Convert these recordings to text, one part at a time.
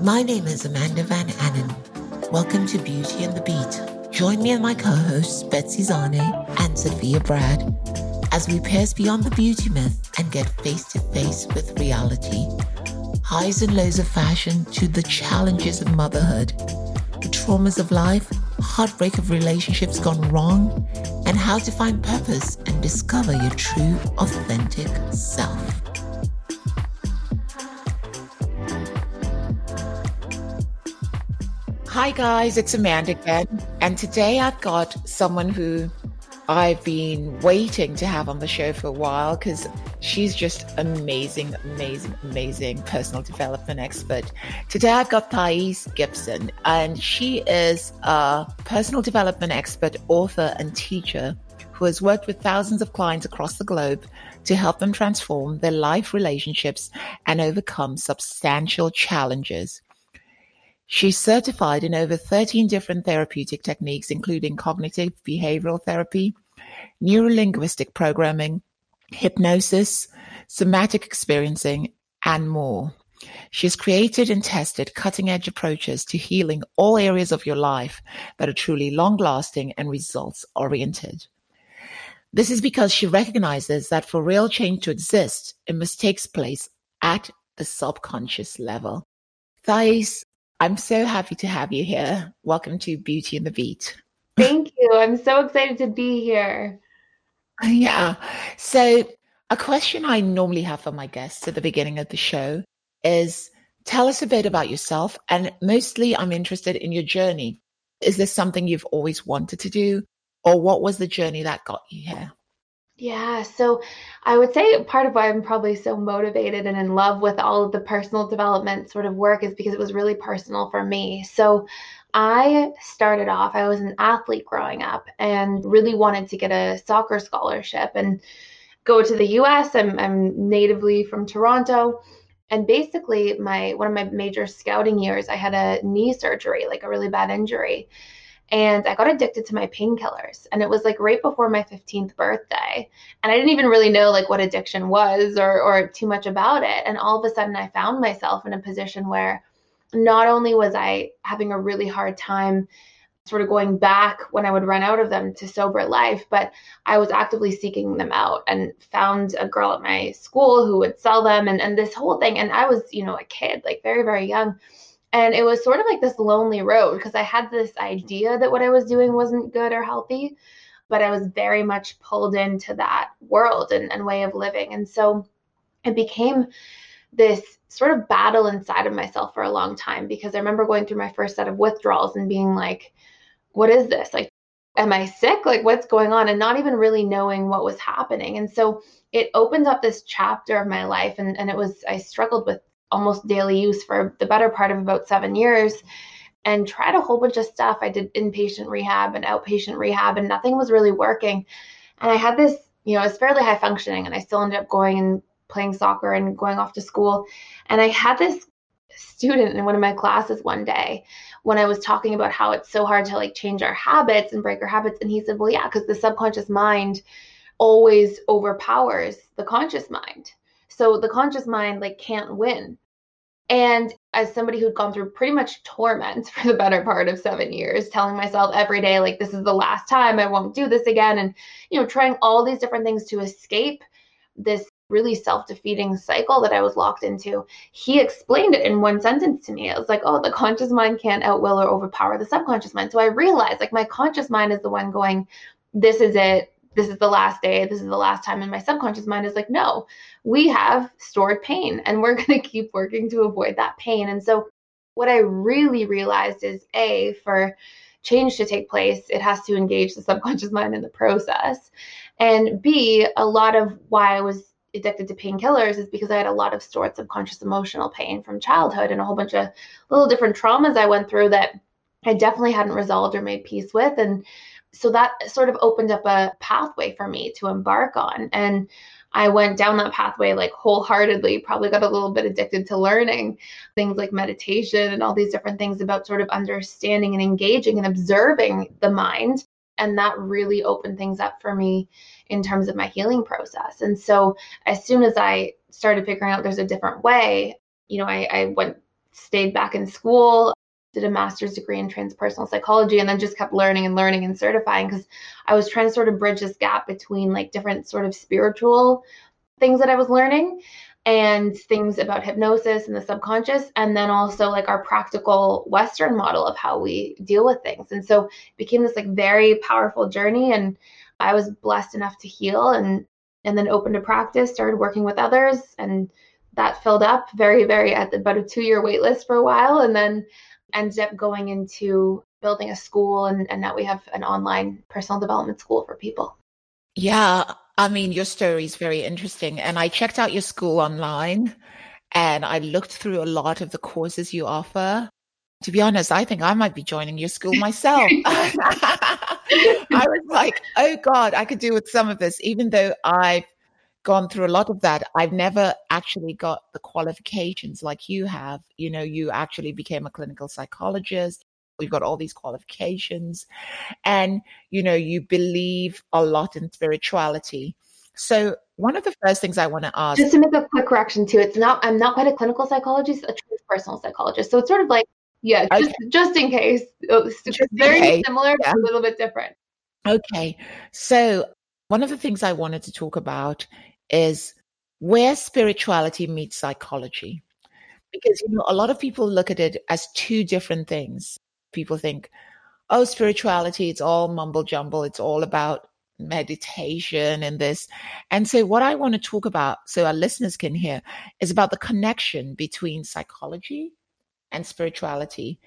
My name is Amanda Van Annen. Welcome to Beauty and the Beat. Join me and my co-hosts Betsy Zane and Sophia Brad as we pierce beyond the beauty myth and get face-to-face with reality. Highs and lows of fashion to the challenges of motherhood, the traumas of life, heartbreak of relationships gone wrong, and how to find purpose and discover your true, authentic self. Hi guys, it's Amanda again, and today I've got someone who I've been waiting to have on the show for a while because she's just amazing personal development expert. Today I've got Thais Gibson, and she is a personal development expert, author and teacher who has worked with thousands of clients across the globe to help them transform their life relationships and overcome substantial challenges. She's certified in over 13 different therapeutic techniques, including cognitive behavioral therapy, neurolinguistic programming, hypnosis, somatic experiencing, and more. She's created and tested cutting-edge approaches to healing all areas of your life that are truly long-lasting and results-oriented. This is because she recognizes that for real change to exist, it must take place at the subconscious level. Thais, I'm so happy to have you here. Welcome to Beauty and the Beat. Thank you. I'm so excited to be here. Yeah. So a question I normally have for my guests at the beginning of the show is, tell us a bit about yourself. And mostly I'm interested in your journey. Is this something you've always wanted to do? Or what was the journey that got you here? Yeah, so I would say part of why I'm probably so motivated and in love with all of the personal development sort of work is because it was really personal for me. So I started off, I was an athlete growing up and really wanted to get a soccer scholarship and go to the U.S. I'm natively from Toronto. And basically, one of my major scouting years, I had a knee surgery, like a really bad injury. And I got addicted to my painkillers. And it was like right before my 15th birthday. And I didn't even really know like what addiction was or too much about it. And all of a sudden I found myself in a position where not only was I having a really hard time sort of going back when I would run out of them to sober life, but I was actively seeking them out and found a girl at my school who would sell them and this whole thing. And I was, a kid, like very, very young. And it was sort of like this lonely road because I had this idea that what I was doing wasn't good or healthy, but I was very much pulled into that world and way of living. And so it became this sort of battle inside of myself for a long time because I remember going through my first set of withdrawals and being like, what is this? Like, am I sick? Like, what's going on? And not even really knowing what was happening. And so it opened up this chapter of my life and it was, I struggled with almost daily use for the better part of about 7 years and tried a whole bunch of stuff. I did inpatient rehab and outpatient rehab and nothing was really working. And I had this, I was fairly high functioning and I still ended up going and playing soccer and going off to school. And I had this student in one of my classes one day when I was talking about how it's so hard to like change our habits and break our habits. And he said, well, yeah, because the subconscious mind always overpowers the conscious mind. So the conscious mind like can't win. And as somebody who'd gone through pretty much torment for the better part of 7 years, telling myself every day, like, this is the last time, I won't do this again. And, trying all these different things to escape this really self-defeating cycle that I was locked into. He explained it in one sentence to me. It was like, oh, the conscious mind can't outwill or overpower the subconscious mind. So I realized like my conscious mind is the one going, this is it. This is the last day, this is the last time. And my subconscious mind is like, no, we have stored pain and we're going to keep working to avoid that pain. And so what I really realized is for change to take place, it has to engage the subconscious mind in the process. And B, a lot of why I was addicted to painkillers is because I had a lot of stored subconscious emotional pain from childhood and a whole bunch of little different traumas I went through that I definitely hadn't resolved or made peace with. And so that sort of opened up a pathway for me to embark on. And I went down that pathway like wholeheartedly, probably got a little bit addicted to learning things like meditation and all these different things about sort of understanding and engaging and observing the mind. And that really opened things up for me in terms of my healing process. And so as soon as I started figuring out there's a different way, you know, I stayed back in school, did a master's degree in transpersonal psychology, and then just kept learning and learning and certifying, because I was trying to sort of bridge this gap between like different sort of spiritual things that I was learning and things about hypnosis and the subconscious, and then also like our practical Western model of how we deal with things. And so it became this like very powerful journey, and I was blessed enough to heal and then opened a practice, started working with others, and that filled up very, very at about a 2-year wait list for a while, and then ended up going into building a school, and now we have an online personal development school for people. Yeah, I mean, your story is very interesting. And I checked out your school online and I looked through a lot of the courses you offer. To be honest, I think I might be joining your school myself. I was like, oh God, I could do with some of this. Even though I've gone through a lot of that, I've never actually got the qualifications like you have. You know, you actually became a clinical psychologist. You've got all these qualifications and, you know, you believe a lot in spirituality. So one of the first things I want to ask. Just to make a quick correction too, I'm not quite a clinical psychologist, a transpersonal psychologist. So it's sort of like, yeah, okay. just in case. It's very similar, yeah. But a little bit different. Okay. So one of the things I wanted to talk about is where spirituality meets psychology. Because, you know, a lot of people look at it as two different things. People think, oh, spirituality, it's all mumble jumble. It's all about meditation and this. And so what I want to talk about, so our listeners can hear, is about the connection between psychology and spirituality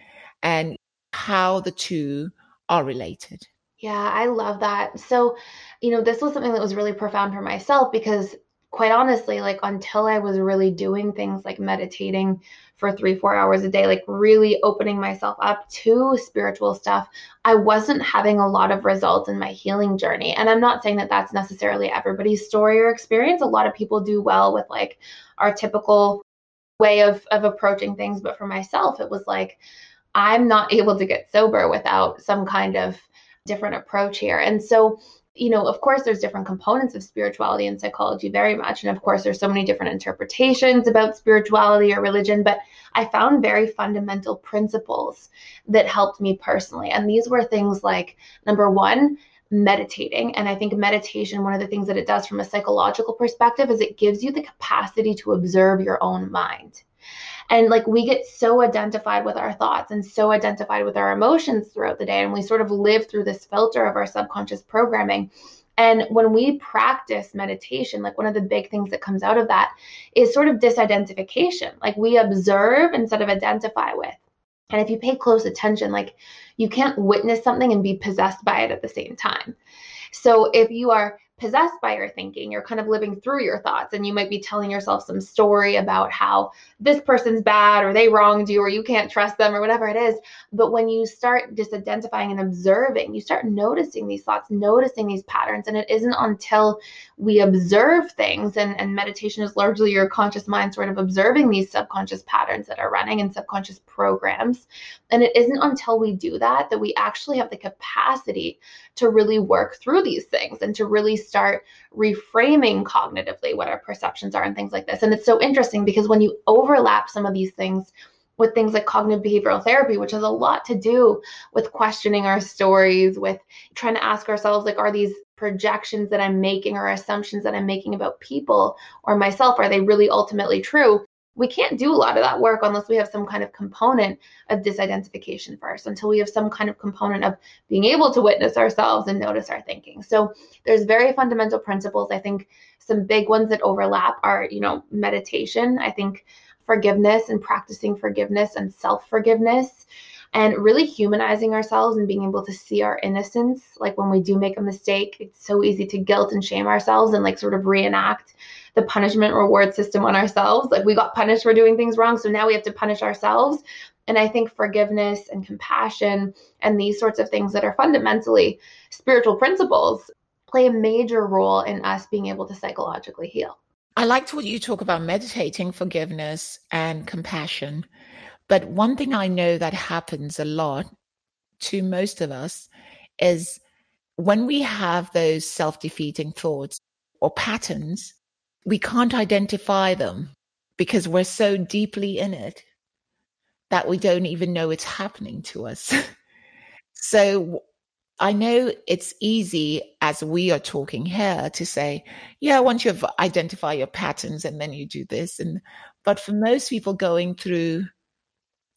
and how the two are related. Yeah, I love that. So, you know, this was something that was really profound for myself because quite honestly, like until I was really doing things like meditating for 3-4 hours a day, like really opening myself up to spiritual stuff, I wasn't having a lot of results in my healing journey. And I'm not saying that that's necessarily everybody's story or experience. A lot of people do well with like our typical way of approaching things. But for myself, it was like, I'm not able to get sober without some kind of different approach here. And so, you know, of course, there's different components of spirituality and psychology very much. And of course, there's so many different interpretations about spirituality or religion, but I found very fundamental principles that helped me personally. And these were things like, number one, meditating. And I think meditation, one of the things that it does from a psychological perspective is it gives you the capacity to observe your own mind. And like we get so identified with our thoughts and so identified with our emotions throughout the day. And we sort of live through this filter of our subconscious programming. And when we practice meditation, like one of the big things that comes out of that is sort of disidentification. Like we observe instead of identify with. And if you pay close attention, like you can't witness something and be possessed by it at the same time. So if you are possessed by your thinking, you're kind of living through your thoughts, and you might be telling yourself some story about how this person's bad or they wronged you or you can't trust them or whatever it is. But when you start disidentifying and observing, you start noticing these thoughts, noticing these patterns. And it isn't until we observe things, and meditation is largely your conscious mind sort of observing these subconscious patterns that are running and subconscious programs. And it isn't until we do that that we actually have the capacity to really work through these things and to really start reframing cognitively what our perceptions are and things like this. And it's so interesting because when you overlap some of these things with things like cognitive behavioral therapy, which has a lot to do with questioning our stories, with trying to ask ourselves, like, are these projections that I'm making or assumptions that I'm making about people or myself, are they really ultimately true? We can't do a lot of that work unless we have some kind of component of disidentification first, until we have some kind of component of being able to witness ourselves and notice our thinking. So there's very fundamental principles. I think some big ones that overlap are, you know, meditation. I think forgiveness and practicing forgiveness and self-forgiveness, and really humanizing ourselves and being able to see our innocence. Like when we do make a mistake, it's so easy to guilt and shame ourselves and like sort of reenact the punishment reward system on ourselves. Like we got punished for doing things wrong, so now we have to punish ourselves. And I think forgiveness and compassion and these sorts of things that are fundamentally spiritual principles play a major role in us being able to psychologically heal. I liked what you talk about meditating, forgiveness, and compassion. But one thing I know that happens a lot to most of us is when we have those self-defeating thoughts or patterns, we can't identify them because we're so deeply in it that we don't even know it's happening to us. So I know it's easy as we are talking here to say, yeah, once you've identified your patterns and then you do this. But for most people going through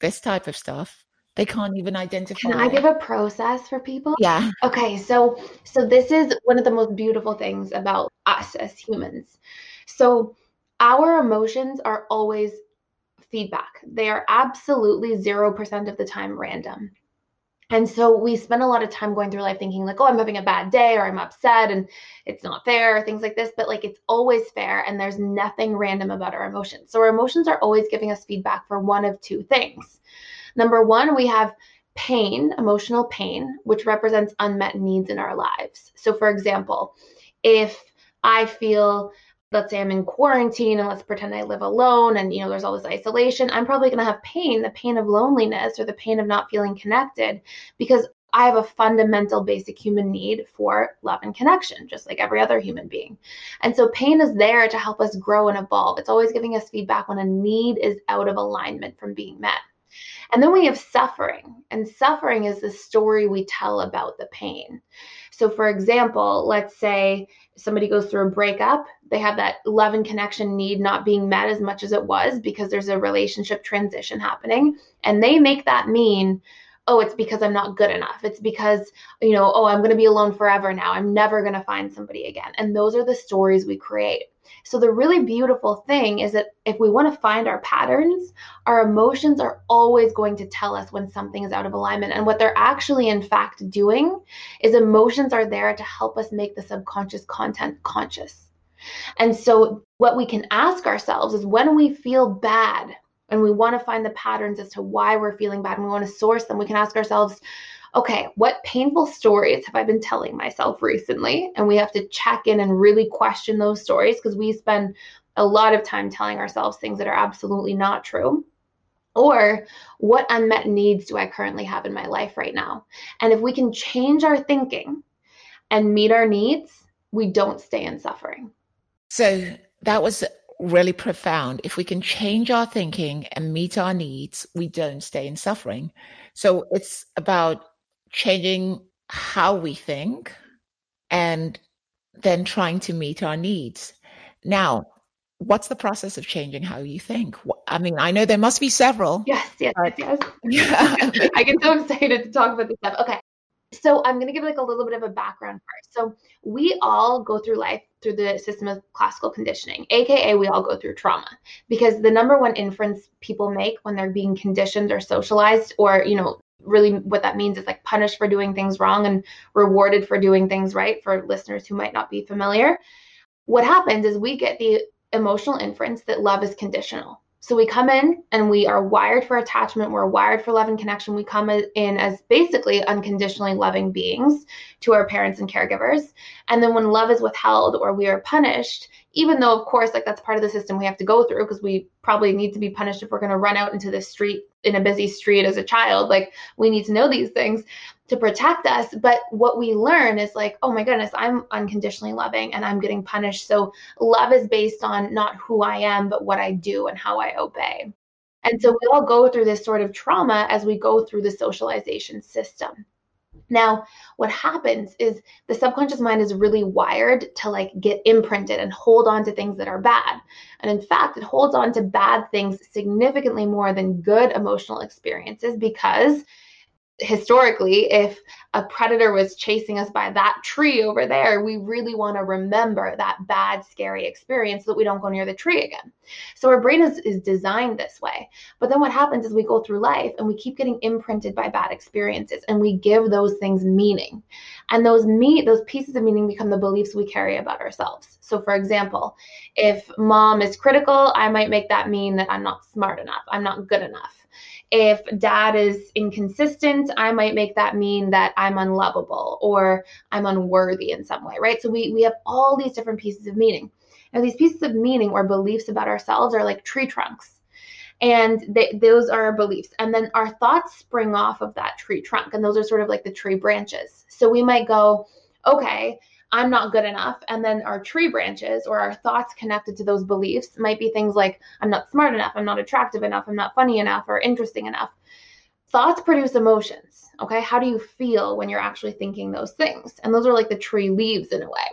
this type of stuff, they can't even identify. Can I give a process for people? Yeah. Okay. So this is one of the most beautiful things about us as humans. So our emotions are always feedback. They are absolutely 0% of the time random. And so we spend a lot of time going through life thinking like, oh, I'm having a bad day or I'm upset and it's not fair, things like this. But like, it's always fair and there's nothing random about our emotions. So our emotions are always giving us feedback for one of two things. Number one, we have pain, emotional pain, which represents unmet needs in our lives. So for example, if I feel, let's say I'm in quarantine and let's pretend I live alone and, you know, there's all this isolation, I'm probably going to have pain, the pain of loneliness or the pain of not feeling connected, because I have a fundamental basic human need for love and connection, just like every other human being. And so pain is there to help us grow and evolve. It's always giving us feedback when a need is out of alignment from being met. And then we have suffering, and suffering is the story we tell about the pain. So for example, let's say somebody goes through a breakup, they have that love and connection need not being met as much as it was because there's a relationship transition happening, and they make that mean, oh, it's because I'm not good enough. It's because, you know, oh, I'm going to be alone forever now. I'm never going to find somebody again. And those are the stories we create. So the really beautiful thing is that if we want to find our patterns, our emotions are always going to tell us when something is out of alignment. And what they're actually, in fact, doing is emotions are there to help us make the subconscious content conscious. And so what we can ask ourselves is when we feel bad and we want to find the patterns as to why we're feeling bad and we want to source them, we can ask ourselves, okay, what painful stories have I been telling myself recently? And we have to check in and really question those stories because we spend a lot of time telling ourselves things that are absolutely not true. Or what unmet needs do I currently have in my life right now? And if we can change our thinking and meet our needs, we don't stay in suffering. So that was really profound. If we can change our thinking and meet our needs, we don't stay in suffering. So it's about changing how we think and then trying to meet our needs. Now, what's the process of changing how you think? I mean, I know there must be several. Yes. Yeah. I get so excited to talk about this stuff. Okay. So I'm going to give like a little bit of a background first. So we all go through life through the system of classical conditioning, AKA we all go through trauma, because the number one inference people make when they're being conditioned or socialized or, you know, really what that means is like punished for doing things wrong and rewarded for doing things right, for listeners who might not be familiar. What happens is we get the emotional inference that love is conditional. So we come in and we are wired for attachment. We're wired for love and connection. We come in as basically unconditionally loving beings to our parents and caregivers. And then when love is withheld or we are punished, even though, of course, like that's part of the system we have to go through because we probably need to be punished if we're going to run out into the street in a busy street as a child. Like we need to know these things to protect us. But what we learn is like, oh my goodness, I'm unconditionally loving and I'm getting punished. So love is based on not who I am, but what I do and how I obey. And so we all go through this sort of trauma as we go through the socialization system. Now, what happens is the subconscious mind is really wired to like get imprinted and hold on to things that are bad. And in fact, it holds on to bad things significantly more than good emotional experiences because historically, if a predator was chasing us by that tree over there, we really want to remember that bad, scary experience so that we don't go near the tree again. So our brain is designed this way. But then what happens is we go through life and we keep getting imprinted by bad experiences and we give those things meaning. And those pieces of meaning become the beliefs we carry about ourselves. So for example, if mom is critical, I might make that mean that I'm not smart enough, I'm not good enough. If dad is inconsistent, I might make that mean that I'm unlovable or I'm unworthy in some way, right? So we have all these different pieces of meaning. Now, these pieces of meaning or beliefs about ourselves are like tree trunks. And those are our beliefs. And then our thoughts spring off of that tree trunk. And those are sort of like the tree branches. So we might go, okay, I'm not good enough. And then our tree branches or our thoughts connected to those beliefs might be things like, I'm not smart enough, I'm not attractive enough, I'm not funny enough or interesting enough. Thoughts produce emotions, okay? How do you feel when you're actually thinking those things? And those are like the tree leaves in a way.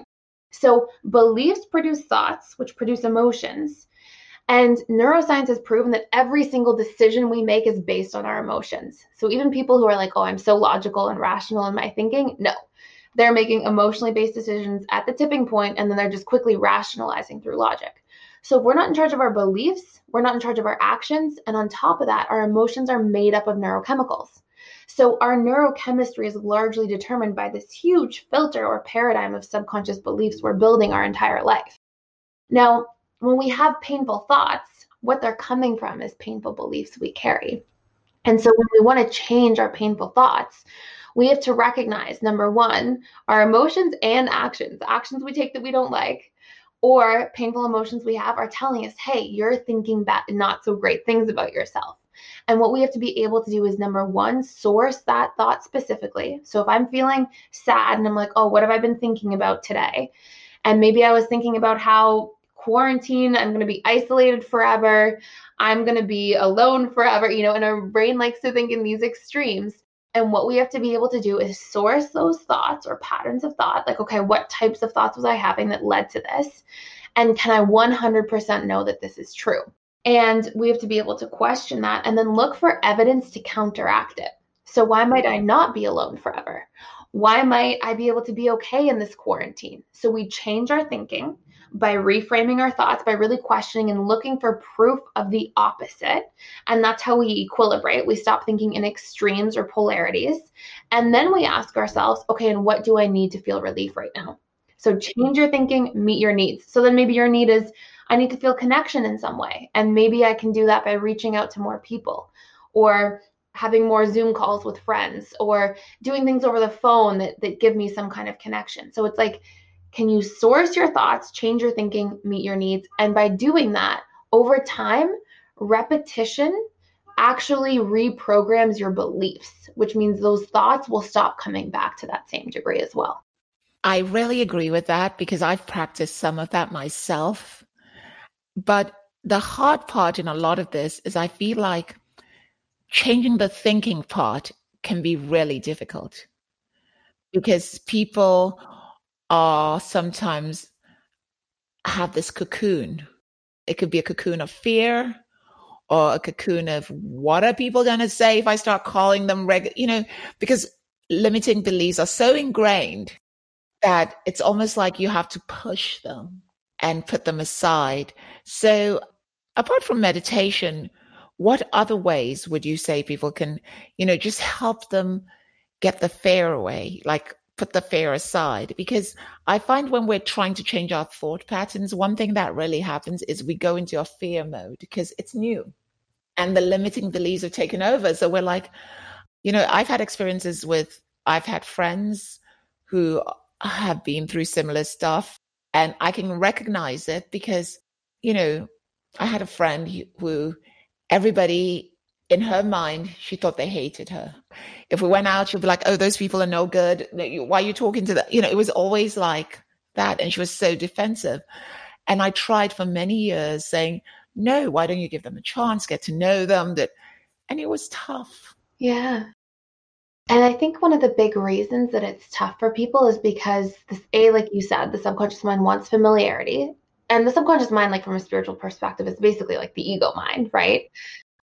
So beliefs produce thoughts, which produce emotions. And neuroscience has proven that every single decision we make is based on our emotions. So even people who are like, oh, I'm so logical and rational in my thinking, no, they're making emotionally based decisions at the tipping point, and then they're just quickly rationalizing through logic. So we're not in charge of our beliefs, we're not in charge of our actions, and on top of that, our emotions are made up of neurochemicals. So our neurochemistry is largely determined by this huge filter or paradigm of subconscious beliefs we're building our entire life. Now, when we have painful thoughts, what they're coming from is painful beliefs we carry. And so when we want to change our painful thoughts, we have to recognize, number one, our emotions and actions, actions we take that we don't like, or painful emotions we have are telling us, hey, you're thinking bad, not so great things about yourself. And what we have to be able to do is, number one, source that thought specifically. So if I'm feeling sad and I'm like, oh, what have I been thinking about today? And maybe I was thinking about how quarantine, I'm going to be isolated forever, I'm going to be alone forever, you know, and our brain likes to think in these extremes. And what we have to be able to do is source those thoughts or patterns of thought, like, okay, what types of thoughts was I having that led to this? And can I 100% know that this is true? And we have to be able to question that and then look for evidence to counteract it. So why might I not be alone forever? Why might I be able to be okay in this quarantine? So we change our thinking by reframing our thoughts, by really questioning and looking for proof of the opposite. And that's how we equilibrate. We stop thinking in extremes or polarities. And then we ask ourselves, okay, and what do I need to feel relief right now? So change your thinking, meet your needs. So then maybe your need is, I need to feel connection in some way. And maybe I can do that by reaching out to more people or having more Zoom calls with friends or doing things over the phone that give me some kind of connection. So it's like, can you source your thoughts, change your thinking, meet your needs? And by doing that, over time, repetition actually reprograms your beliefs, which means those thoughts will stop coming back to that same degree as well. I really agree with that because I've practiced some of that myself. But the hard part in a lot of this is I feel like changing the thinking part can be really difficult because people are sometimes have this cocoon. It could be a cocoon of fear or a cocoon of what are people going to say if I start calling them because limiting beliefs are so ingrained that it's almost like you have to push them and put them aside. So apart from meditation, what other ways would you say people can, just help them get the fear away, like put the fear aside? Because I find when we're trying to change our thought patterns, one thing that really happens is we go into our fear mode because it's new and the limiting beliefs have taken over. So we're like, I've had friends who have been through similar stuff and I can recognize it because, I had a friend who everybody in her mind, she thought they hated her. If we went out, she'd be like, oh, those people are no good. Why are you talking to them? It was always like that. And she was so defensive. And I tried for many years saying, no, why don't you give them a chance, get to know them? And it was tough. Yeah. And I think one of the big reasons that it's tough for people is because like you said, the subconscious mind wants familiarity. And the subconscious mind, like from a spiritual perspective, is basically like the ego mind, right?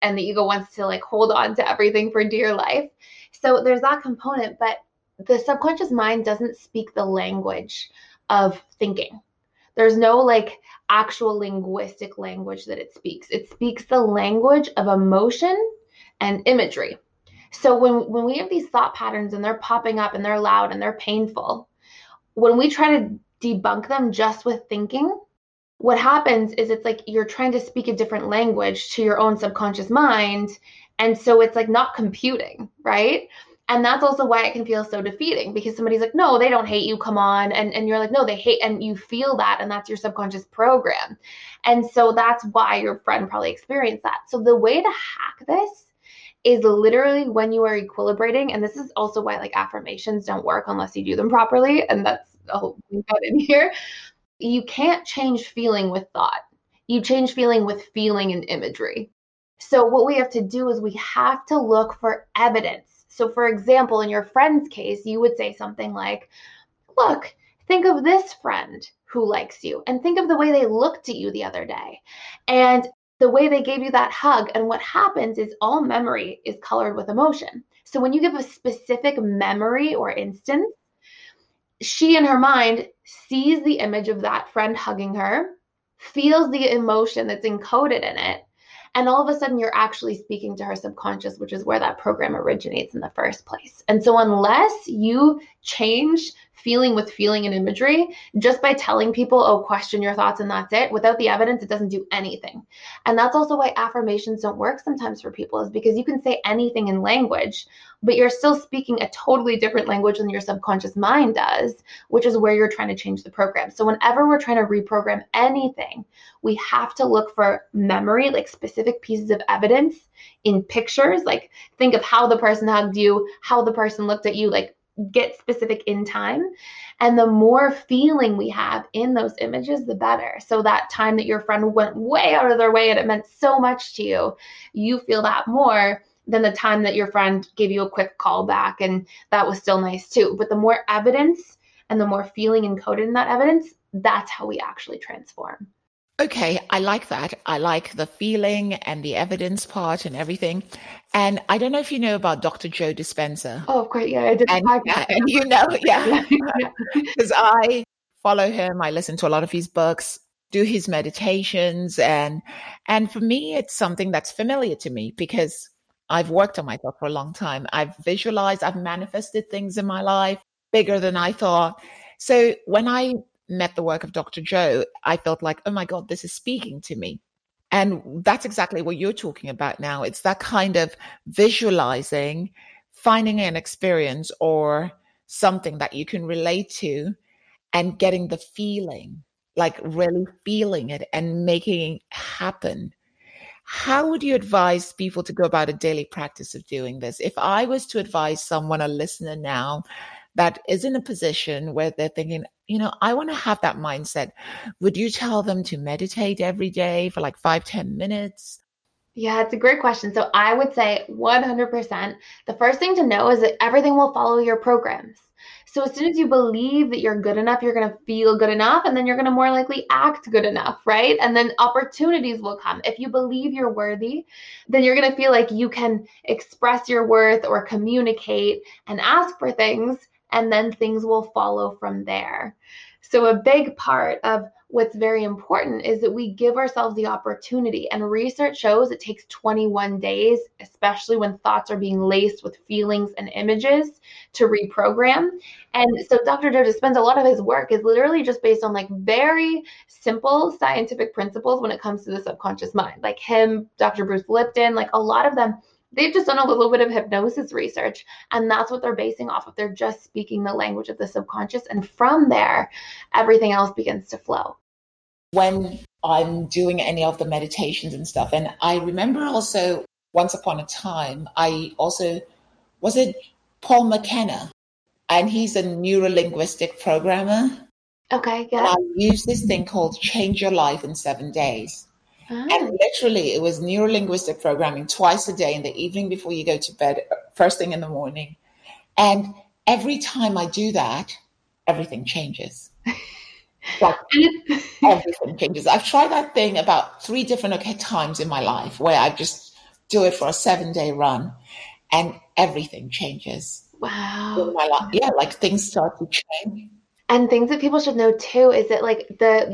And the ego wants to like hold on to everything for dear life. So there's that component, but the subconscious mind doesn't speak the language of thinking. There's no like actual linguistic language that it speaks. It speaks the language of emotion and imagery. So when we have these thought patterns and they're popping up and they're loud and they're painful, when we try to debunk them just with thinking, what happens is it's like you're trying to speak a different language to your own subconscious mind And so it's like not computing, right? And that's also why it can feel so defeating, because somebody's like, no, they don't hate you, come on. And you're like, no, they hate, and you feel that, and that's your subconscious program. And so that's why your friend probably experienced that. So the way to hack this is literally when you are equilibrating, and this is also why like affirmations don't work unless you do them properly, and that's a whole thing out in here. You can't change feeling with thought. You change feeling with feeling and imagery. So what we have to do is we have to look for evidence. So for example, in your friend's case, you would say something like, look, think of this friend who likes you, and think of the way they looked at you the other day and the way they gave you that hug. And what happens is all memory is colored with emotion. So when you give a specific memory or instance, she in her mind sees the image of that friend hugging her, feels the emotion that's encoded in it, and all of a sudden you're actually speaking to her subconscious, which is where that program originates in the first place. And so unless you change feeling with feeling and imagery, just by telling people, oh, question your thoughts and that's it, without the evidence, it doesn't do anything. And that's also why affirmations don't work sometimes for people, is because you can say anything in language, but you're still speaking a totally different language than your subconscious mind does, which is where you're trying to change the program. So whenever we're trying to reprogram anything, we have to look for memory, like specific pieces of evidence in pictures, like think of how the person hugged you, how the person looked at you, like get specific in time. And the more feeling we have in those images, the better. So that time that your friend went way out of their way and it meant so much to you, you feel that more than the time that your friend gave you a quick call back and that was still nice too. But the more evidence and the more feeling encoded in that evidence, that's how we actually transform. Okay, I like that. I like the feeling and the evidence part and everything. And I don't know if you know about Dr. Joe Dispenza. Oh, great. Yeah, I did. And you know, yeah. Because I follow him. I listen to a lot of his books, do his meditations. And for me, it's something that's familiar to me because I've worked on myself for a long time. I've visualized, I've manifested things in my life bigger than I thought. So when I met the work of Dr. Joe, I felt like, oh my God, this is speaking to me. And that's exactly what you're talking about now. It's that kind of visualizing, finding an experience or something that you can relate to and getting the feeling, like really feeling it and making it happen. How would you advise people to go about a daily practice of doing this? If I was to advise someone, a listener now, that is in a position where they're thinking, you know, I want to have that mindset. Would you tell them to meditate every day for like 5-10 minutes? Yeah, it's a great question. So I would say 100%. The first thing to know is that everything will follow your programs. So as soon as you believe that you're good enough, you're going to feel good enough, and then you're going to more likely act good enough, right? And then opportunities will come. If you believe you're worthy, then you're going to feel like you can express your worth or communicate and ask for things, and then things will follow from there. So a big part of what's very important is that we give ourselves the opportunity, and research shows it takes 21 days, especially when thoughts are being laced with feelings and images, to reprogram. And so Dr. Joe Dispenza, a lot of his work is literally just based on like very simple scientific principles when it comes to the subconscious mind, like him, Dr. Bruce Lipton, like a lot of them, they've just done a little bit of hypnosis research, and that's what they're basing off of. They're just speaking the language of the subconscious, and from there, everything else begins to flow. When I'm doing any of the meditations and stuff, and I remember also once upon a time, I also, was it Paul McKenna? And he's a neurolinguistic programmer. Okay, yeah. And I used this thing called Change Your Life in 7 Days. And literally, it was neurolinguistic programming twice a day in the evening before you go to bed, first thing in the morning. And every time I do that, everything changes. Like, everything changes. I've tried that thing about 3 different times in my life where I just do it for a 7-day run and everything changes. Wow. In my life. Yeah, like things start to change. And things that people should know too is that like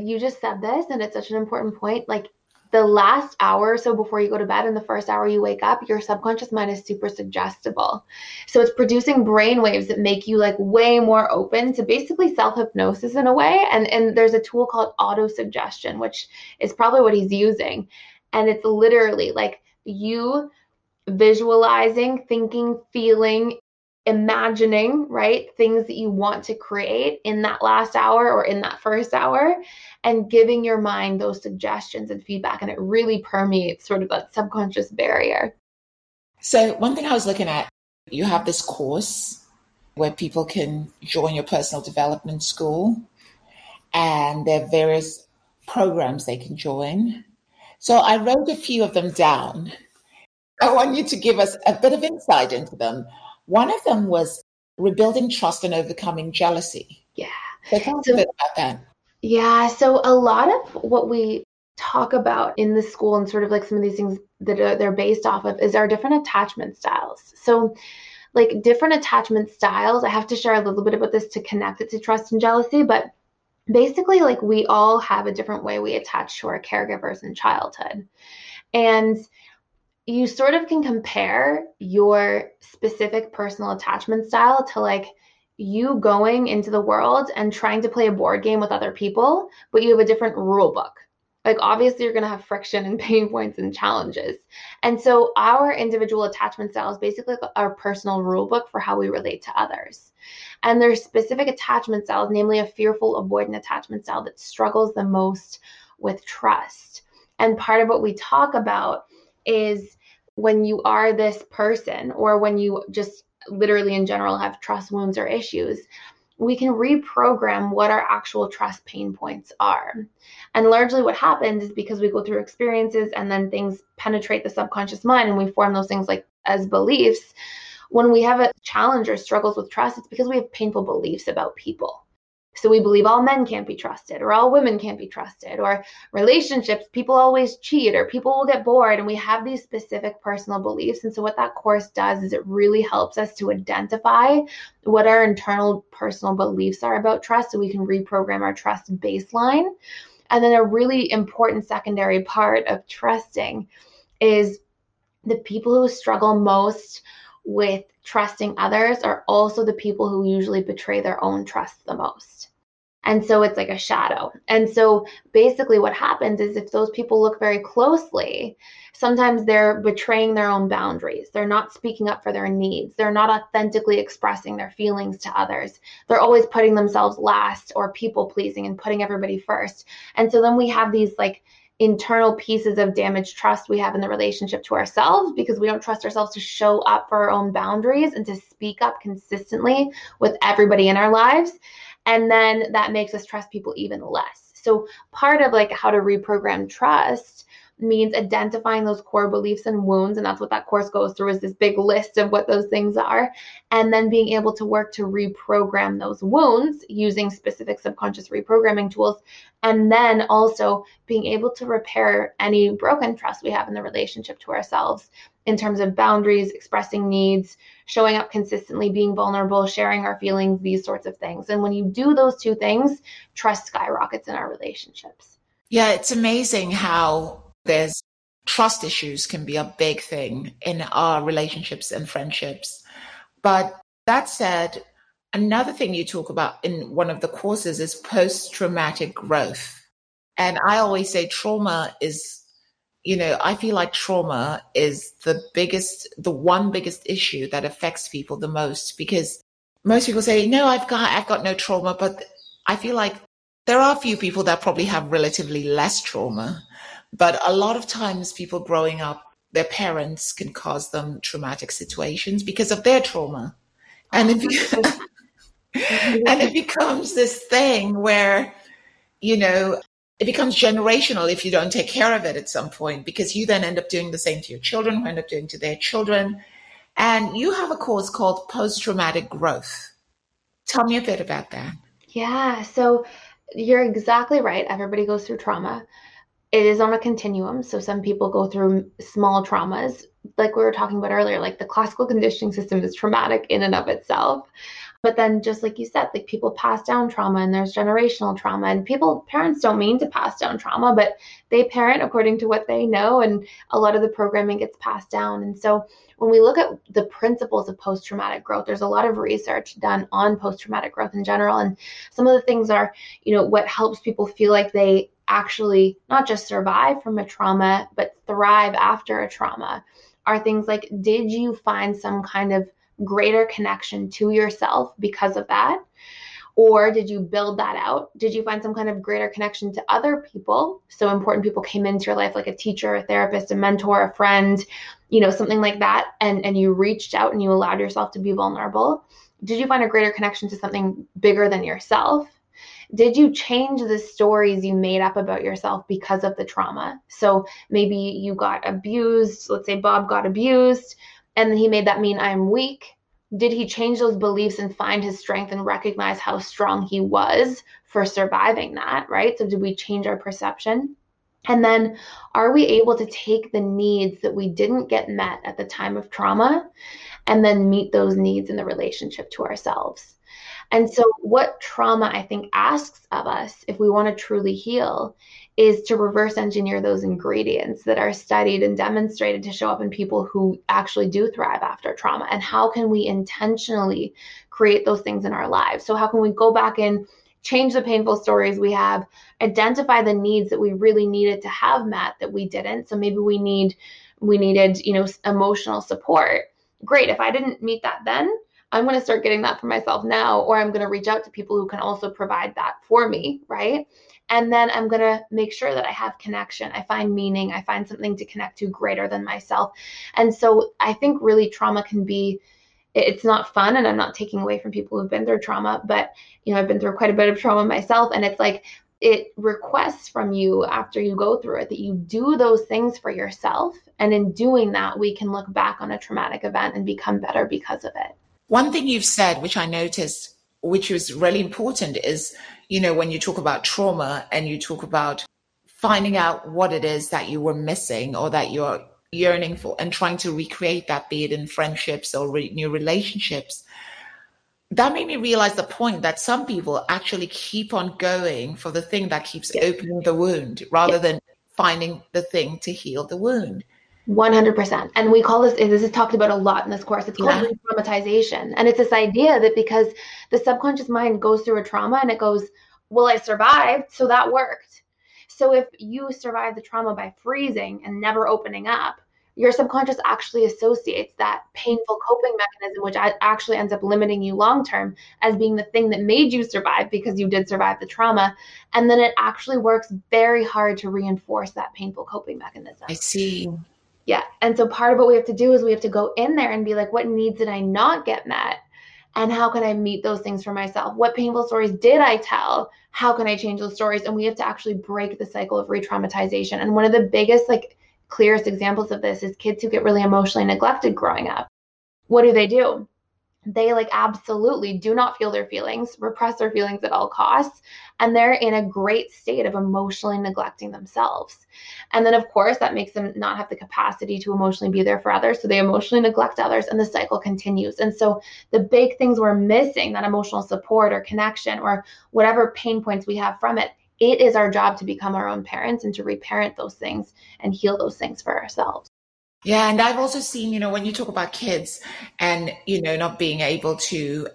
you just said this and it's such an important point. Like, the last hour or so before you go to bed and the first hour you wake up, your subconscious mind is super suggestible. So it's producing brain waves that make you like way more open to basically self-hypnosis in a way. And there's a tool called autosuggestion, which is probably what he's using. And it's literally like you visualizing, thinking, feeling, imagining, right? Things that you want to create in that last hour or in that first hour, and giving your mind those suggestions and feedback. And it really permeates sort of that subconscious barrier. So one thing I was looking at, you have this course where people can join your personal development school, and there are various programs they can join. So I wrote a few of them down. I want you to give us a bit of insight into them. One of them was rebuilding trust and overcoming jealousy. Yeah. So tell us a bit about that. Yeah. So a lot of what we talk about in the school and sort of like some of these things that they're based off of is our different attachment styles. So like different attachment styles, I have to share a little bit about this to connect it to trust and jealousy, but basically like we all have a different way we attach to our caregivers in childhood. And you sort of can compare your specific personal attachment style to like you going into the world and trying to play a board game with other people, but you have a different rule book. Like obviously you're going to have friction and pain points and challenges. And so our individual attachment style is basically our personal rule book for how we relate to others. And there's specific attachment styles, namely a fearful avoidant attachment style that struggles the most with trust. And part of what we talk about is when you are this person, or when you just literally in general have trust wounds or issues, we can reprogram what our actual trust pain points are. And largely what happens is because we go through experiences and then things penetrate the subconscious mind and we form those things like as beliefs. When we have a challenge or struggles with trust, it's because we have painful beliefs about people. So we believe all men can't be trusted, or all women can't be trusted, or relationships, people always cheat, or people will get bored. And we have these specific personal beliefs. And so what that course does is it really helps us to identify what our internal personal beliefs are about trust, so we can reprogram our trust baseline. And then a really important secondary part of trusting is the people who struggle most with trusting others are also the people who usually betray their own trust the most. And so it's like a shadow. And so basically what happens is if those people look very closely, sometimes they're betraying their own boundaries. They're not speaking up for their needs. They're not authentically expressing their feelings to others. They're always putting themselves last, or people pleasing and putting everybody first. And so then we have these like internal pieces of damaged trust we have in the relationship to ourselves, because we don't trust ourselves to show up for our own boundaries and to speak up consistently with everybody in our lives. And then that makes us trust people even less. So part of like how to reprogram trust means identifying those core beliefs and wounds. And that's what that course goes through, is this big list of what those things are. And then being able to work to reprogram those wounds using specific subconscious reprogramming tools. And then also being able to repair any broken trust we have in the relationship to ourselves in terms of boundaries, expressing needs, showing up consistently, being vulnerable, sharing our feelings, these sorts of things. And when you do those two things, trust skyrockets in our relationships. Yeah, it's amazing how there's trust issues can be a big thing in our relationships and friendships. But that said, another thing you talk about in one of the courses is post-traumatic growth. And I always say trauma is, you know, I feel like trauma is the one biggest issue that affects people the most, because most people say, no, I've got no trauma. But I feel like there are a few people that probably have relatively less trauma. But a lot of times people growing up, their parents can cause them traumatic situations because of their trauma. And it becomes this thing where, you know, it becomes generational if you don't take care of it at some point, because you then end up doing the same to your children, who end up doing to their children. And you have a course called Post-Traumatic Growth. Tell me a bit about that. Yeah, so you're exactly right. Everybody goes through trauma. It is on a continuum. So some people go through small traumas, like we were talking about earlier, like the classical conditioning system is traumatic in and of itself. But then just like you said, like people pass down trauma, and there's generational trauma, and parents don't mean to pass down trauma, but they parent according to what they know. And a lot of the programming gets passed down. And so when we look at the principles of post-traumatic growth, there's a lot of research done on post-traumatic growth in general. And some of the things are, you know, what helps people feel like they actually not just survive from a trauma, but thrive after a trauma, are things like, did you find some kind of greater connection to yourself because of that? Or did you build that out? Did you find some kind of greater connection to other people? So important people came into your life, like a teacher, a therapist, a mentor, a friend, you know, something like that. And you reached out and you allowed yourself to be vulnerable. Did you find a greater connection to something bigger than yourself? Did you change the stories you made up about yourself because of the trauma? So maybe you got abused. Let's say Bob got abused and he made that mean I'm weak. Did he change those beliefs and find his strength and recognize how strong he was for surviving that, right? So did we change our perception? And then are we able to take the needs that we didn't get met at the time of trauma and then meet those needs in the relationship to ourselves? And so what trauma, I think, asks of us, if we want to truly heal, is to reverse engineer those ingredients that are studied and demonstrated to show up in people who actually do thrive after trauma. And how can we intentionally create those things in our lives? So how can we go back and change the painful stories we have, identify the needs that we really needed to have met that we didn't. So maybe we needed, you know, emotional support. Great. If I didn't meet that then, I'm going to start getting that for myself now, or I'm going to reach out to people who can also provide that for me, right? And then I'm going to make sure that I have connection. I find meaning. I find something to connect to greater than myself. And so I think really trauma can be, it's not fun, and I'm not taking away from people who've been through trauma, but, you know, I've been through quite a bit of trauma myself. And it's like, it requests from you after you go through it that you do those things for yourself. And in doing that, we can look back on a traumatic event and become better because of it. One thing you've said, which I noticed, which was really important, is, you know, when you talk about trauma and you talk about finding out what it is that you were missing or that you're yearning for and trying to recreate that, be it in friendships or new relationships, that made me realize the point that some people actually keep on going for the thing that keeps opening the wound rather than finding the thing to heal the wound. 100%. And we call this is talked about a lot in this course. It's called re-traumatization. And it's this idea that because the subconscious mind goes through a trauma and it goes, well, I survived, so that worked. So if you survive the trauma by freezing and never opening up, your subconscious actually associates that painful coping mechanism, which actually ends up limiting you long-term, as being the thing that made you survive because you did survive the trauma. And then it actually works very hard to reinforce that painful coping mechanism. I see. Yeah. And so part of what we have to do is we have to go in there and be like, what needs did I not get met? And how can I meet those things for myself? What painful stories did I tell? How can I change those stories? And we have to actually break the cycle of re-traumatization. And one of the biggest, like, clearest examples of this is kids who get really emotionally neglected growing up. What do? They absolutely do not feel their feelings, repress their feelings at all costs. And they're in a great state of emotionally neglecting themselves. And then, of course, that makes them not have the capacity to emotionally be there for others. So they emotionally neglect others and the cycle continues. And so the big things we're missing, that emotional support or connection or whatever pain points we have from it, it is our job to become our own parents and to reparent those things and heal those things for ourselves. Yeah. And I've also seen, you know, when you talk about kids and, you know, not being able to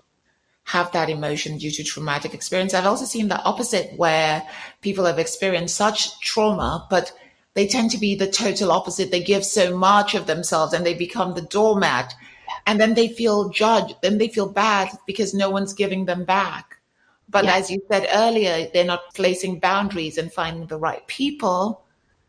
have that emotion due to traumatic experience, I've also seen the opposite where people have experienced such trauma, but they tend to be the total opposite. They give so much of themselves and they become the doormat, and then they feel judged, then they feel bad because no one's giving them back. But as you said earlier, they're not placing boundaries and finding the right people.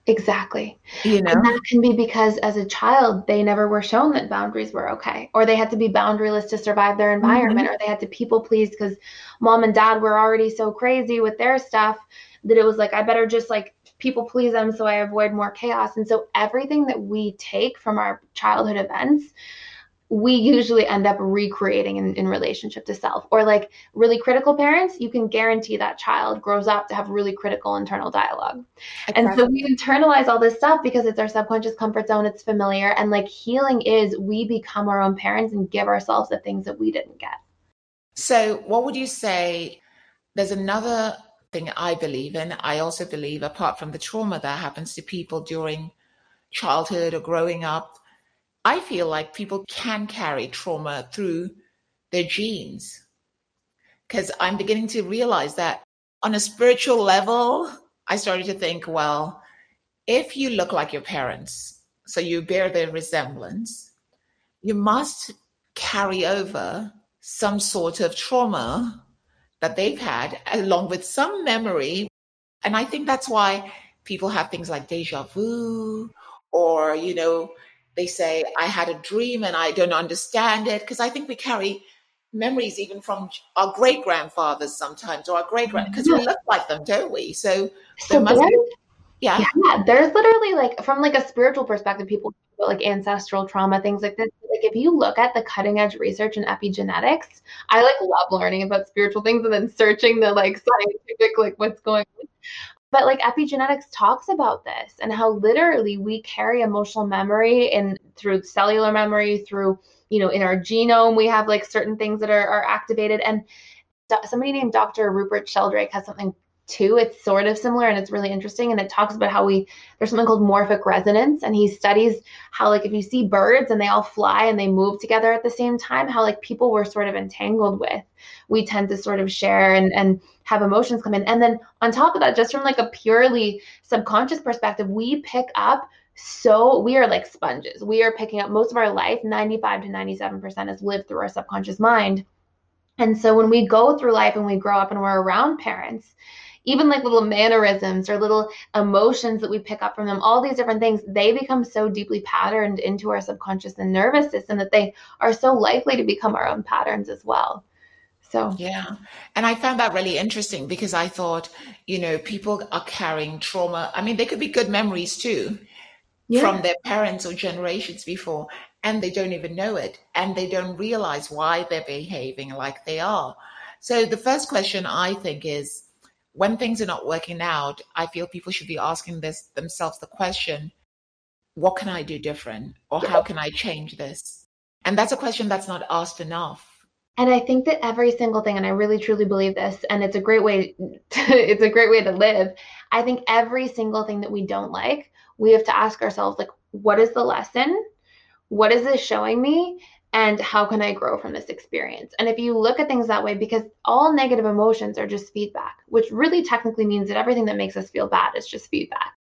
Exactly. You know? And that can be because as a child, they never were shown that boundaries were okay, or they had to be boundaryless to survive their environment, or they had to people please because mom and dad were already so crazy with their stuff that it was like, I better just people please them so I avoid more chaos. And so everything that we take from our childhood events, we usually end up recreating in relationship to self. Or really critical parents, you can guarantee that child grows up to have really critical internal dialogue. Exactly. And so we internalize all this stuff because it's our subconscious comfort zone, it's familiar. And healing is we become our own parents and give ourselves the things that we didn't get. So what would you say? There's another thing I believe in. I also believe, apart from the trauma that happens to people during childhood or growing up, I feel like people can carry trauma through their genes, because I'm beginning to realize that on a spiritual level, I started to think, well, if you look like your parents, so you bear their resemblance, you must carry over some sort of trauma that they've had along with some memory. And I think that's why people have things like deja vu, or, you know, they say, I had a dream and I don't understand it. Because I think we carry memories even from our great-grandfathers sometimes, or our great-grand, because we look like them, don't we? So there must be, yeah. There's literally, like, from like a spiritual perspective, people talk about like ancestral trauma, things like this. Like, if you look at the cutting edge research in epigenetics, I like love learning about spiritual things and then searching the like scientific, like what's going on. But like epigenetics talks about this and how literally we carry emotional memory and through cellular memory, through, you know, in our genome, we have like certain things that are activated. And somebody named Dr. Rupert Sheldrake has something too. It's sort of similar and it's really interesting. And it talks about how there's something called morphic resonance. And he studies how, like, if you see birds and they all fly and they move together at the same time, how like people were sort of entangled with. We tend to sort of share and have emotions come in. And then on top of that, just from like a purely subconscious perspective, we pick up. So we are like sponges. We are picking up most of our life. 95 to 97% is lived through our subconscious mind. And so when we go through life and we grow up and we're around parents, even like little mannerisms or little emotions that we pick up from them, all these different things, they become so deeply patterned into our subconscious and nervous system that they are so likely to become our own patterns as well. So, yeah. And I found that really interesting because I thought, you know, people are carrying trauma. I mean, they could be good memories too. Yeah. From their parents or generations before, and they don't even know it, and they don't realize why they're behaving like they are. So the first question I think is, when things are not working out, I feel people should be asking themselves the question, what can I do different, or how can I change this? And that's a question that's not asked enough. And I think that every single thing, and I really truly believe this, and it's a great way to live. I think every single thing that we don't like, we have to ask ourselves, like, what is the lesson? What is this showing me? And how can I grow from this experience? And if you look at things that way, because all negative emotions are just feedback, which really technically means that everything that makes us feel bad is just feedback.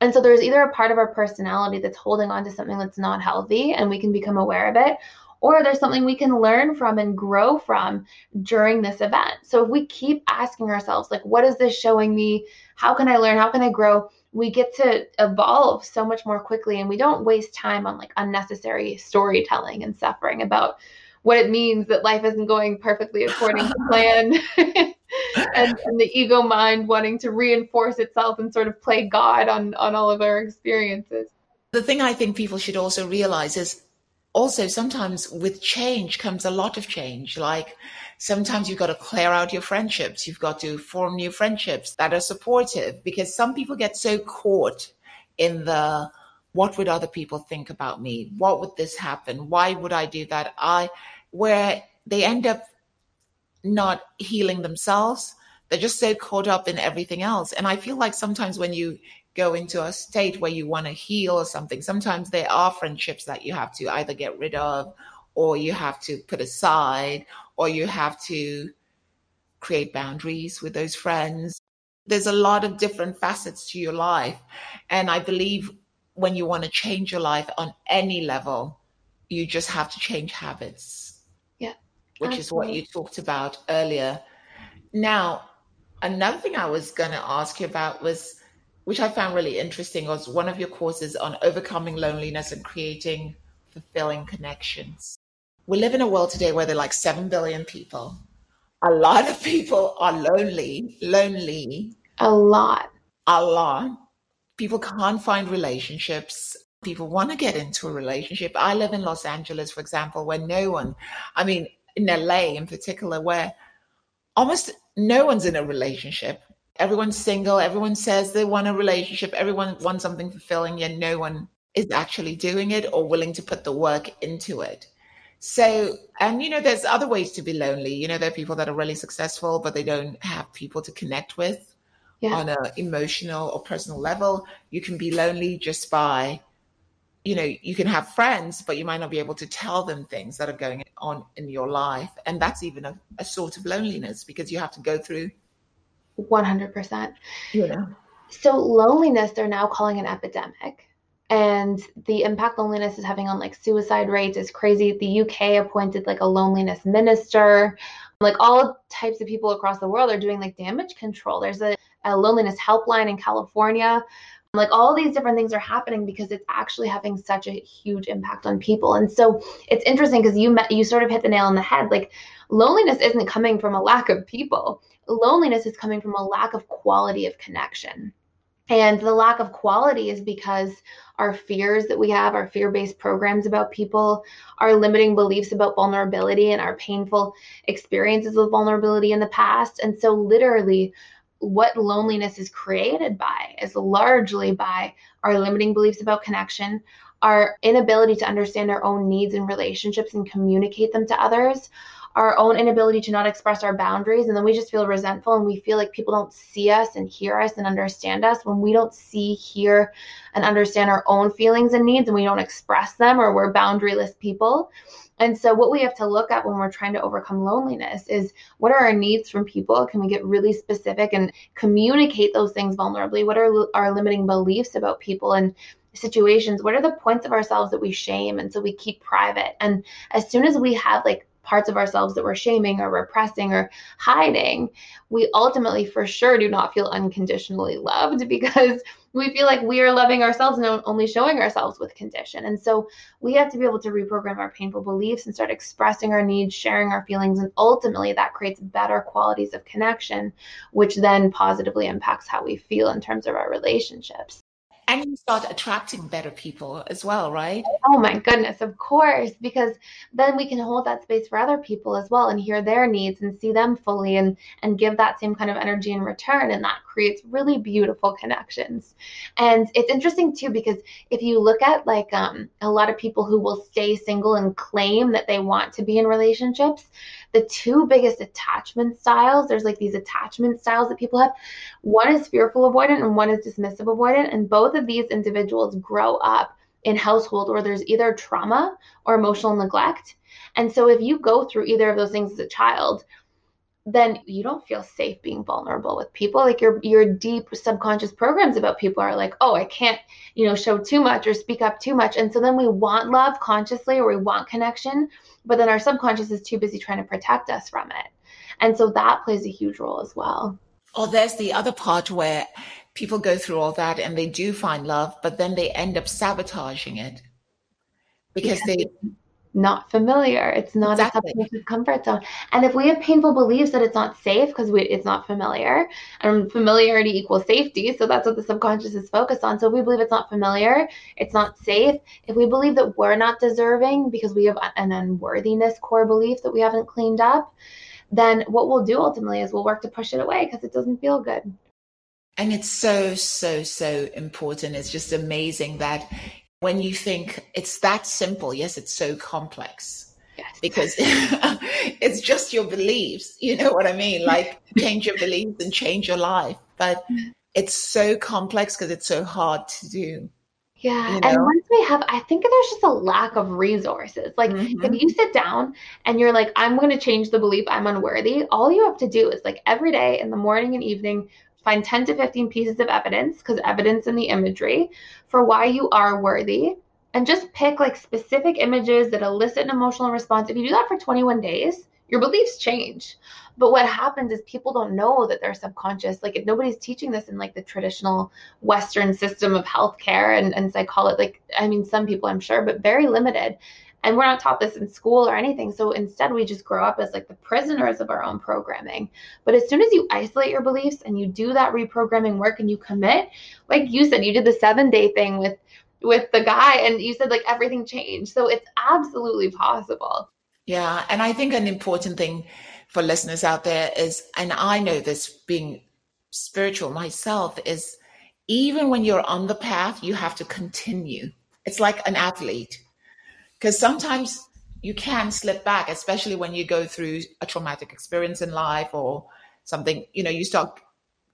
And so there's either a part of our personality that's holding on to something that's not healthy and we can become aware of it, or there's something we can learn from and grow from during this event. So if we keep asking ourselves, like, what is this showing me? How can I learn? How can I grow? We get to evolve so much more quickly, and we don't waste time on like unnecessary storytelling and suffering about what it means that life isn't going perfectly according to plan and the ego mind wanting to reinforce itself and sort of play God on all of our experiences. The thing I think people should also realize is also sometimes with change comes a lot of change. Like sometimes you've got to clear out your friendships. You've got to form new friendships that are supportive, because some people get so caught in the, what would other people think about me? What would this happen? Why would I do that? Where they end up not healing themselves. They're just so caught up in everything else. And I feel like sometimes when you go into a state where you want to heal or something, sometimes there are friendships that you have to either get rid of, or you have to put aside, or you have to create boundaries with those friends. There's a lot of different facets to your life. And I believe when you want to change your life on any level, you just have to change habits. Yeah. Which absolutely. Is what you talked about earlier. Now, another thing I was going to ask you about was, which I found really interesting, was one of your courses on overcoming loneliness and creating fulfilling connections. We live in a world today where there are like 7 billion people. A lot of people are lonely. A lot. People can't find relationships. People want to get into a relationship. I live in Los Angeles, for example, where in LA in particular, where almost no one's in a relationship. Everyone's single. Everyone says they want a relationship. Everyone wants something fulfilling, yet no one is actually doing it or willing to put the work into it. So, and, you know, there's other ways to be lonely. You know, there are people that are really successful, but they don't have people to connect with on an emotional or personal level. You can be lonely just by, you know, you can have friends, but you might not be able to tell them things that are going on in your life. And that's even a sort of loneliness, because you have to go through 100%. So loneliness, they're now calling an epidemic. And the impact loneliness is having on like suicide rates is crazy. The UK appointed like a loneliness minister. Like all types of people across the world are doing like damage control. There's a loneliness helpline in California. Like all these different things are happening because it's actually having such a huge impact on people. And so it's interesting because you sort of hit the nail on the head. Like loneliness isn't coming from a lack of people. Loneliness is coming from a lack of quality of connection. And the lack of quality is because our fears that we have, our fear-based programs about people, our limiting beliefs about vulnerability and our painful experiences with vulnerability in the past. And so literally what loneliness is created by is largely by our limiting beliefs about connection, our inability to understand our own needs and relationships and communicate them to others, our own inability to not express our boundaries. And then we just feel resentful and we feel like people don't see us and hear us and understand us when we don't see, hear, and understand our own feelings and needs and we don't express them, or we're boundaryless people. And so what we have to look at when we're trying to overcome loneliness is, what are our needs from people? Can we get really specific and communicate those things vulnerably? What are our limiting beliefs about people and situations? What are the points of ourselves that we shame and so we keep private? And as soon as we have like parts of ourselves that we're shaming or repressing or hiding, we ultimately for sure do not feel unconditionally loved, because we feel like we are loving ourselves and only showing ourselves with condition. And so we have to be able to reprogram our painful beliefs and start expressing our needs, sharing our feelings. And ultimately that creates better qualities of connection, which then positively impacts how we feel in terms of our relationships. And you start attracting better people as well, right? Oh my goodness, of course, because then we can hold that space for other people as well and hear their needs and see them fully and give that same kind of energy in return. And that creates really beautiful connections. And it's interesting too, because if you look at like a lot of people who will stay single and claim that they want to be in relationships, the two biggest attachment styles, there's like these attachment styles that people have. One is fearful avoidant and one is dismissive avoidant. And both of these individuals grow up in households where there's either trauma or emotional neglect. And so if you go through either of those things as a child, then you don't feel safe being vulnerable with people. Like your deep subconscious programs about people are like, oh, I can't, show too much or speak up too much. And so then we want love consciously, or we want connection, but then our subconscious is too busy trying to protect us from it. And so that plays a huge role as well. Or there's the other part where people go through all that and they do find love, but then they end up sabotaging it because they're not familiar. It's not exactly a subconscious comfort zone. And if we have painful beliefs that it's not safe because it's not familiar, and familiarity equals safety, so that's what the subconscious is focused on. So if we believe it's not familiar, it's not safe. If we believe that we're not deserving because we have an unworthiness core belief that we haven't cleaned up, then what we'll do ultimately is we'll work to push it away because it doesn't feel good. And it's so, so, so important. It's just amazing that when you think it's that simple, yes, it's so complex. Yes. Because it's just your beliefs. You know what I mean? Like change your beliefs and change your life. But it's so complex because it's so hard to do. Yeah. You know? And once we have, I think there's just a lack of resources. Like if you sit down and you're like, I'm going to change the belief I'm unworthy, all you have to do is like every day in the morning and evening, find 10 to 15 pieces of evidence, because evidence in the imagery for why you are worthy, and just pick like specific images that elicit an emotional response. If you do that for 21 days, your beliefs change. But what happens is people don't know that they're subconscious. Like nobody's teaching this in like the traditional Western system of healthcare and psychology. Like, I mean, some people I'm sure, but very limited. And we're not taught this in school or anything. So instead, we just grow up as like the prisoners of our own programming. But as soon as you isolate your beliefs and you do that reprogramming work and you commit, like you said, you did the 7-day thing with the guy and you said like everything changed. So it's absolutely possible. Yeah. And I think an important thing for listeners out there is, and I know this being spiritual myself, is even when you're on the path, you have to continue. It's like an athlete. Because sometimes you can slip back, especially when you go through a traumatic experience in life or something, you start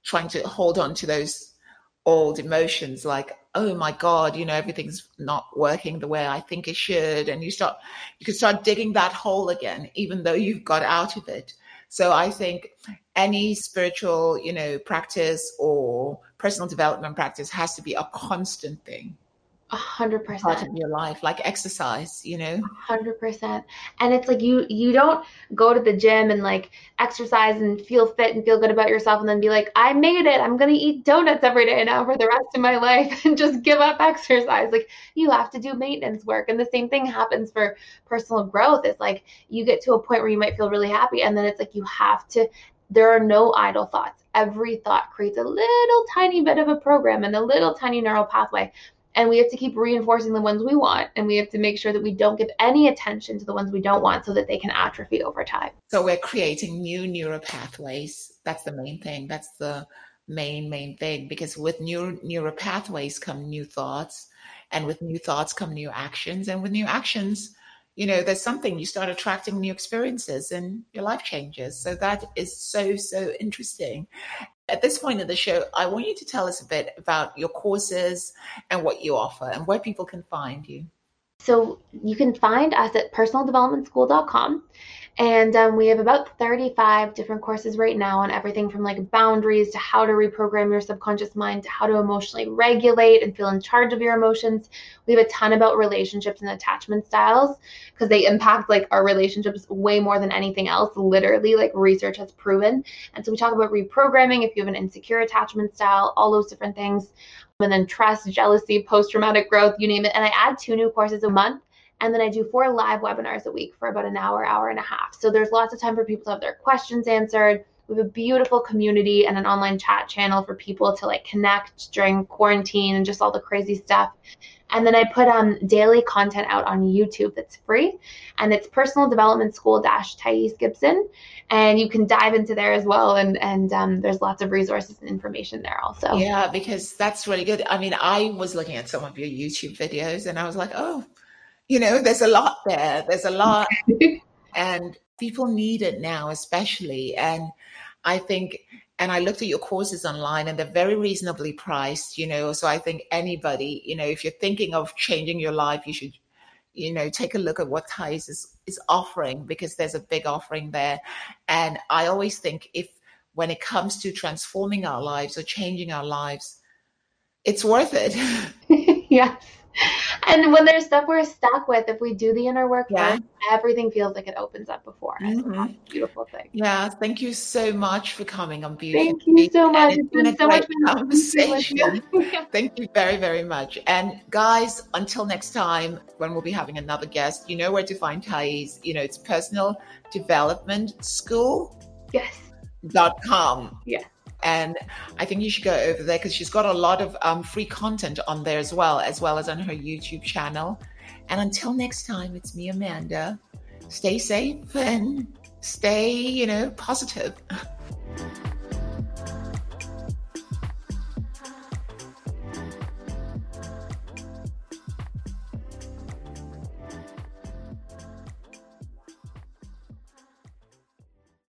trying to hold on to those old emotions like, oh my God, everything's not working the way I think it should. And you can start digging that hole again, even though you've got out of it. So I think any spiritual, practice or personal development practice has to be a constant thing. 100% part of your life, like exercise, you know, 100%. And it's like, you don't go to the gym and like exercise and feel fit and feel good about yourself and then be like, I made it, I'm going to eat donuts every day now for the rest of my life and just give up exercise. Like, you have to do maintenance work. And the same thing happens for personal growth. It's like, you get to a point where you might feel really happy. And then it's like, you have to, there are no idle thoughts. Every thought creates a little tiny bit of a program and a little tiny neural pathway. And we have to keep reinforcing the ones we want. And we have to make sure that we don't give any attention to the ones we don't want so that they can atrophy over time. So we're creating new neural pathways. That's the main thing. That's the main thing, because with new neural pathways come new thoughts, and with new thoughts come new actions. And with new actions, you know, there's something, you start attracting new experiences and your life changes. So that is so, so interesting. At this point of the show, I want you to tell us a bit about your courses and what you offer and where people can find you. So you can find us at personaldevelopmentschool.com. And we have about 35 different courses right now on everything from like boundaries to how to reprogram your subconscious mind to how to emotionally regulate and feel in charge of your emotions. We have a ton about relationships and attachment styles because they impact like our relationships way more than anything else. Literally, like research has proven. And so we talk about reprogramming if you have an insecure attachment style, all those different things. And then trust, jealousy, post-traumatic growth, you name it. And I add 2 new courses a month. And then I do 4 live webinars a week for about an hour, hour and a half. So there's lots of time for people to have their questions answered. We have a beautiful community and an online chat channel for people to like connect during quarantine and just all the crazy stuff. And then I put daily content out on YouTube that's free, and it's Personal Development School Thais Gibson. And you can dive into there as well. And there's lots of resources and information there also. Yeah, because that's really good. I mean, I was looking at some of your YouTube videos and I was like, oh, you know, there's a lot there. There's a lot. And people need it now, especially. And I think, and I looked at your courses online and they're very reasonably priced, you know, so I think anybody, you know, if you're thinking of changing your life, you should, you know, take a look at what Thais is offering, because there's a big offering there. And I always think if, when it comes to transforming our lives or changing our lives, it's worth it. Yeah. And when there's stuff we're stuck with, if we do the inner work, yeah, everything feels like it opens up before us. Mm-hmm. That's a beautiful thing. Yeah. Thank you so much for coming on Beauty. Thank you so much. It's been so much conversation. Thank you very, very much. And guys, until next time, when we'll be having another guest, you know where to find Thais. You know, it's Personal Development School. Yes. .com. Yes. And I think you should go over there because she's got a lot of free content on there as well as on her YouTube channel. And until next time, it's me, Amanda. Stay safe and stay, you know, positive.